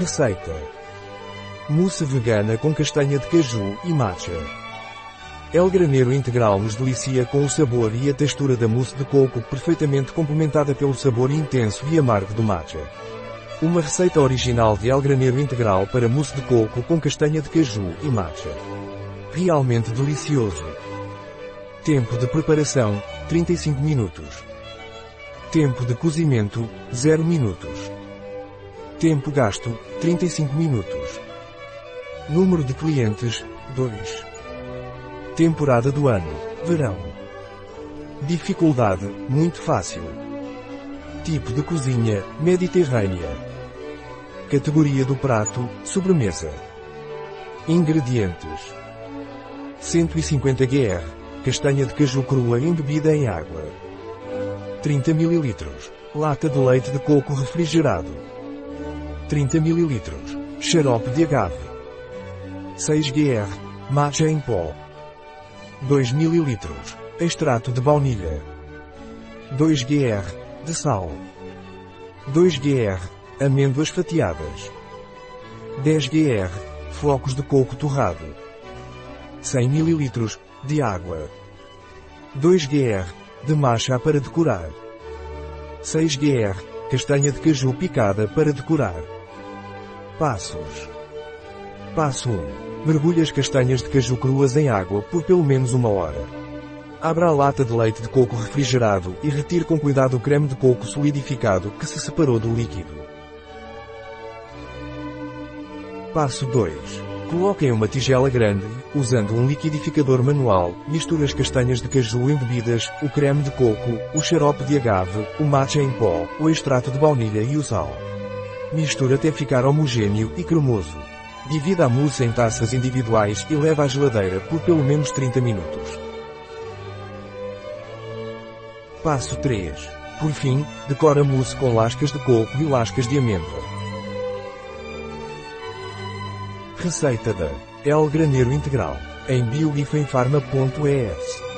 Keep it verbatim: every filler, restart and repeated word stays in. Receita: mousse vegana com castanha de caju e matcha. El Granero Integral nos delicia com o sabor e a textura da mousse de coco, perfeitamente complementada pelo sabor intenso e amargo do matcha. Uma receita original de El Granero Integral para mousse de coco com castanha de caju e matcha. Realmente delicioso. Tempo de preparação: trinta e cinco minutos. Tempo de cozimento: zero minutos. Tempo gasto: trinta e cinco minutos. Número de clientes: dois. Temporada do ano: verão. Dificuldade: muito fácil. Tipo de cozinha: mediterrânea. Categoria do prato: sobremesa. Ingredientes: cento e cinquenta gramas, castanha de caju crua embebida em água, trinta mililitros, lata de leite de coco refrigerado, trinta mililitros, xarope de agave, seis gramas, matcha em pó, dois mililitros, extrato de baunilha, dois gramas, de sal, dois gramas, amêndoas fatiadas, dez gramas, flocos de coco torrado, cem mililitros, de água, dois gramas, de matcha para decorar, seis gramas, castanha de caju picada para decorar. Passos. Passo um. Mergulhe as castanhas de caju cruas em água por pelo menos uma hora. Abra a lata de leite de coco refrigerado e retire com cuidado o creme de coco solidificado que se separou do líquido. Passo dois. Coloque em uma tigela grande, usando um liquidificador manual, misture as castanhas de caju embebidas, o creme de coco, o xarope de agave, o matcha em pó, o extrato de baunilha e o sal. Misture até ficar homogêneo e cremoso. Divida a mousse em taças individuais e leve à geladeira por pelo menos trinta minutos. Passo três. Por fim, decore a mousse com lascas de coco e lascas de amêndoa. Receita da El Granero Integral, em bio hífen farma ponto e s.